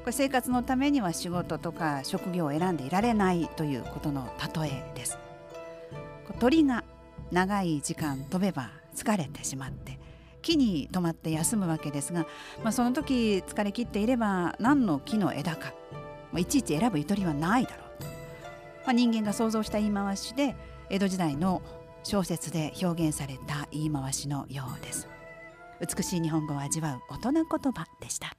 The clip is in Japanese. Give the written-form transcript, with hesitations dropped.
これ、生活のためには仕事とか職業を選んでいられないということの例えです。鳥が長い時間飛べば疲れてしまって木に止まって休むわけですが、その時疲れ切っていれば何の木の枝かいちいち選ぶゆとりはないだろうと、人間が想像した言い回しで江戸時代の小説で表現された言い回しのようです。美しい日本語を味わう大人言葉でした。